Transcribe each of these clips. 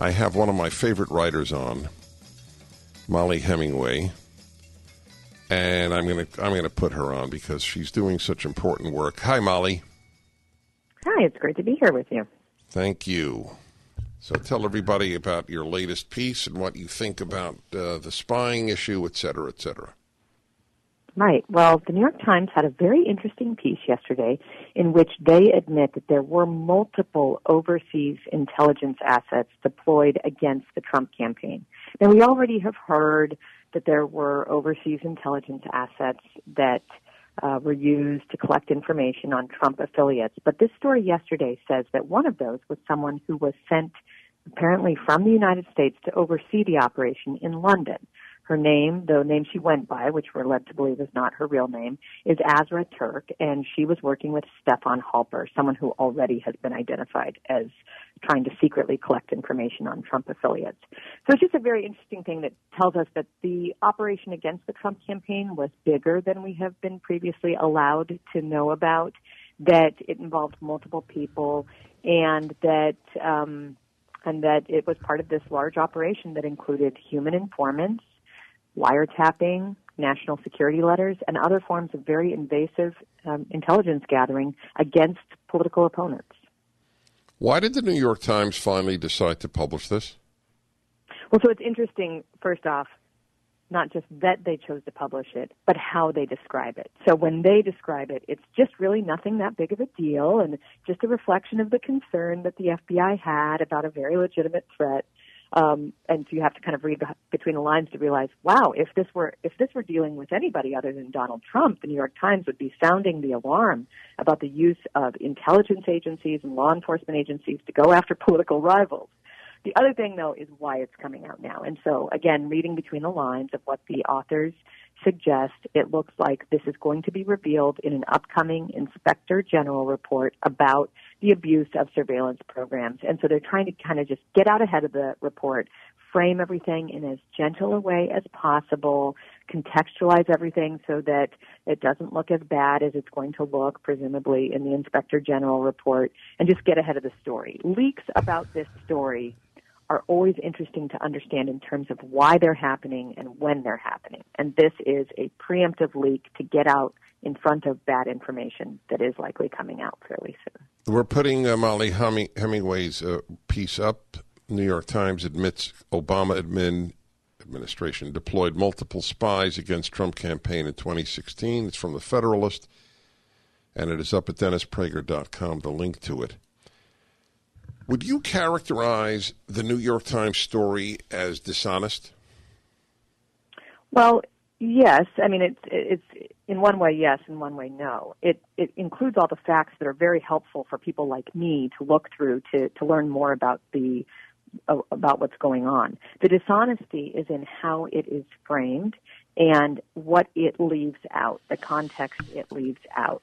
I have one of my favorite writers on, Molly Hemingway, and I'm gonna put her on because she's doing such important work. Hi, Molly. Hi, it's great to be here with you. Thank you. So tell everybody about your latest piece and what you think about the spying issue, et cetera, et cetera. Right. Well, the New York Times had a very interesting piece yesterday in which they admit that there were multiple overseas intelligence assets deployed against the Trump campaign. Now, we already have heard that there were overseas intelligence assets that were used to collect information on Trump affiliates. But this story yesterday says that one of those was someone who was sent apparently from the United States to oversee the operation in London. Her name, the name she went by, which we're led to believe is not her real name, is Azra Turk, and she was working with Stefan Halper, someone who already has been identified as trying to secretly collect information on Trump affiliates. So it's just a very interesting thing that tells us that the operation against the Trump campaign was bigger than we have been previously allowed to know about, that it involved multiple people, and that it was part of this large operation that included human informants, wiretapping, national security letters, and other forms of very invasive intelligence gathering against political opponents. Why did the New York Times finally decide to publish this? Well, so it's interesting, first off, not just that they chose to publish it, but how they describe it. So when they describe it, it's just really nothing that big of a deal and just a reflection of the concern that the FBI had about a very legitimate threat. And so you have to kind of read between the lines to realize, wow, if this were dealing with anybody other than Donald Trump, the New York Times would be sounding the alarm about the use of intelligence agencies and law enforcement agencies to go after political rivals. The other thing, though, is why it's coming out now. And so, again, reading between the lines of what the authors suggest, it looks like this is going to be revealed in an upcoming Inspector General report about the abuse of surveillance programs. And so they're trying to kind of just get out ahead of the report, frame everything in as gentle a way as possible, contextualize everything so that it doesn't look as bad as it's going to look, presumably, in the Inspector General report, and just get ahead of the story. Leaks about this story are always interesting to understand in terms of why they're happening and when they're happening. And this is a preemptive leak to get out in front of bad information that is likely coming out fairly soon. We're putting Molly Hemingway's piece up. New York Times admits Obama administration deployed multiple spies against Trump campaign in 2016. It's from The Federalist, and it is up at DennisPrager.com, the link to it. Would you characterize the New York Times story as dishonest? Well, yes. I mean, it's in one way yes, in one way no. It includes all the facts that are very helpful for people like me to look through to learn more about what's going on. The dishonesty is in how it is framed and what it leaves out, the context it leaves out.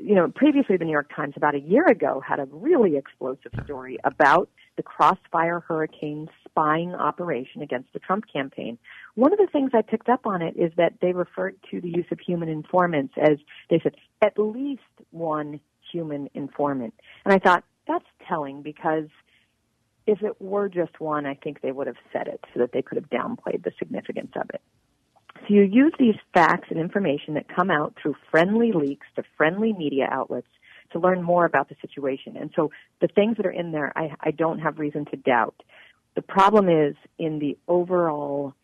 You know, previously the New York Times about a year ago had a really explosive story about the Crossfire Hurricane spying operation against the Trump campaign. One of the things I picked up on it is that they referred to the use of human informants as, they said, at least one human informant. And I thought, that's telling, because if it were just one, I think they would have said it so that they could have downplayed the significance of it. So you use these facts and information that come out through friendly leaks to friendly media outlets to learn more about the situation. And so the things that are in there, I don't have reason to doubt. The problem is in the overall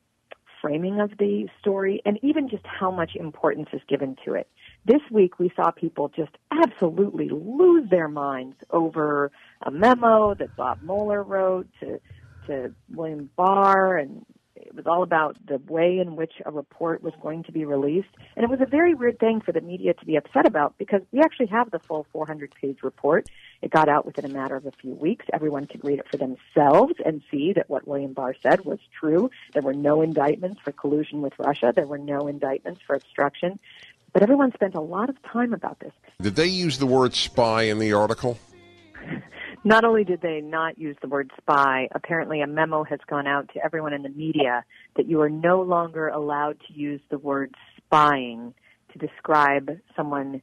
framing of the story and even just how much importance is given to it. This week we saw people just absolutely lose their minds over a memo that Bob Mueller wrote to William Barr and was all about the way in which a report was going to be released. And it was a very weird thing for the media to be upset about, because we actually have the full 400-page report. It got out within a matter of a few weeks. Everyone could read it for themselves and see that what William Barr said was true. There were no indictments for collusion with Russia. There were no indictments for obstruction. But everyone spent a lot of time about this. Did they use the word spy in the article? Not only did they not use the word spy, apparently a memo has gone out to everyone in the media that you are no longer allowed to use the word spying to describe someone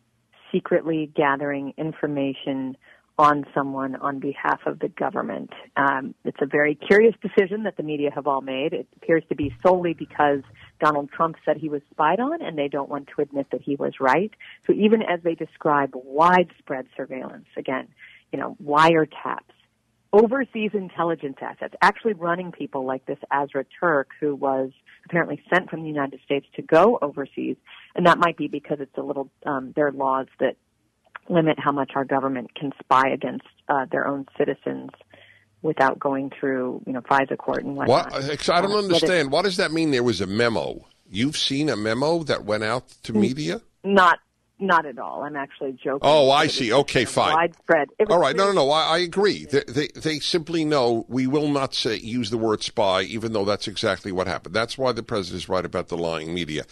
secretly gathering information on someone on behalf of the government. It's a very curious decision that the media have all made. It appears to be solely because Donald Trump said he was spied on, and they don't want to admit that he was right. So even as they describe widespread surveillance, again, wiretaps, overseas intelligence assets, actually running people like this Azra Turk, who was apparently sent from the United States to go overseas. And that might be because it's a little, there are laws that limit how much our government can spy against their own citizens without going through, FISA court and whatnot. What? I don't understand. What does that mean there was a memo? You've seen a memo that went out to media? Not at all. I'm actually joking. Oh, I see. Okay, fine. Widespread. All right. No. I agree. They simply know we will not use the word spy, even though that's exactly what happened. That's why the president's right about the lying media.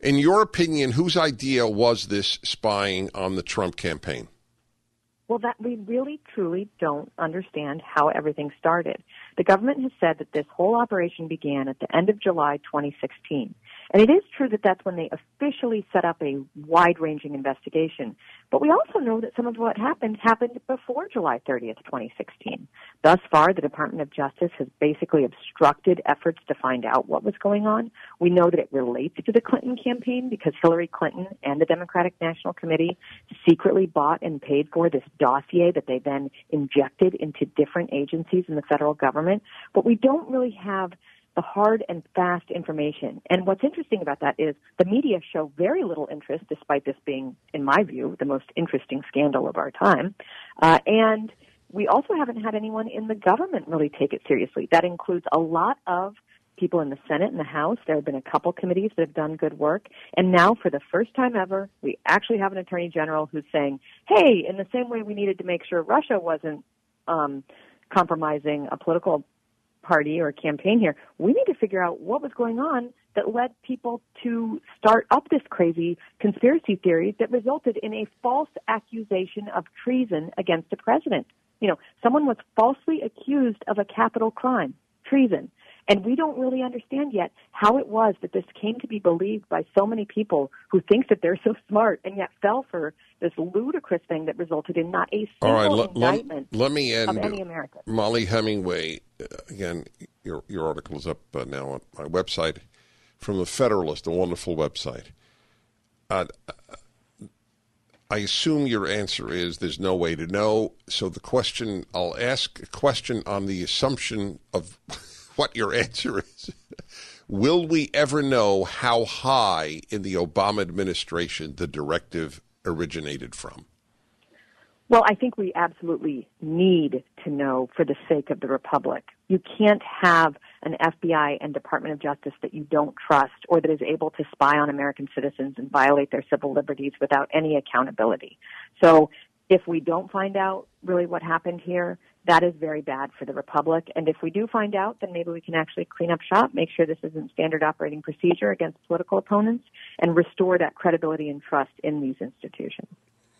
In your opinion, whose idea was this spying on the Trump campaign? Well, that we really, truly don't understand how everything started. The government has said that this whole operation began at the end of July 2016. And it is true that that's when they officially set up a wide-ranging investigation. But we also know that some of what happened before July 30th, 2016. Thus far, the Department of Justice has basically obstructed efforts to find out what was going on. We know that it relates to the Clinton campaign because Hillary Clinton and the Democratic National Committee secretly bought and paid for this dossier that they then injected into different agencies in the federal government. But we don't really have the hard and fast information. And what's interesting about that is the media show very little interest, despite this being, in my view, the most interesting scandal of our time. And we also haven't had anyone in the government really take it seriously. That includes a lot of people in the Senate and the House. There have been a couple committees that have done good work. And now, for the first time ever, we actually have an attorney general who's saying, hey, in the same way we needed to make sure Russia wasn't compromising a political party or campaign here, we need to figure out what was going on that led people to start up this crazy conspiracy theory that resulted in a false accusation of treason against the president. Someone was falsely accused of a capital crime, treason. And we don't really understand yet how it was that this came to be believed by so many people who think that they're so smart and yet fell for this ludicrous thing that resulted in not a single indictment of any American. Molly Hemingway, again, your article is up now on my website, from The Federalist, a wonderful website. I assume your answer is there's no way to know. So the question, I'll ask a question on the assumption of what your answer is. Will we ever know how high in the Obama administration the directive originated from? Well, I think we absolutely need to know for the sake of the republic. You can't have an FBI and Department of Justice that you don't trust or that is able to spy on American citizens and violate their civil liberties without any accountability. So if we don't find out really what happened here, that is very bad for the republic. And if we do find out, then maybe we can actually clean up shop, make sure this isn't standard operating procedure against political opponents, and restore that credibility and trust in these institutions.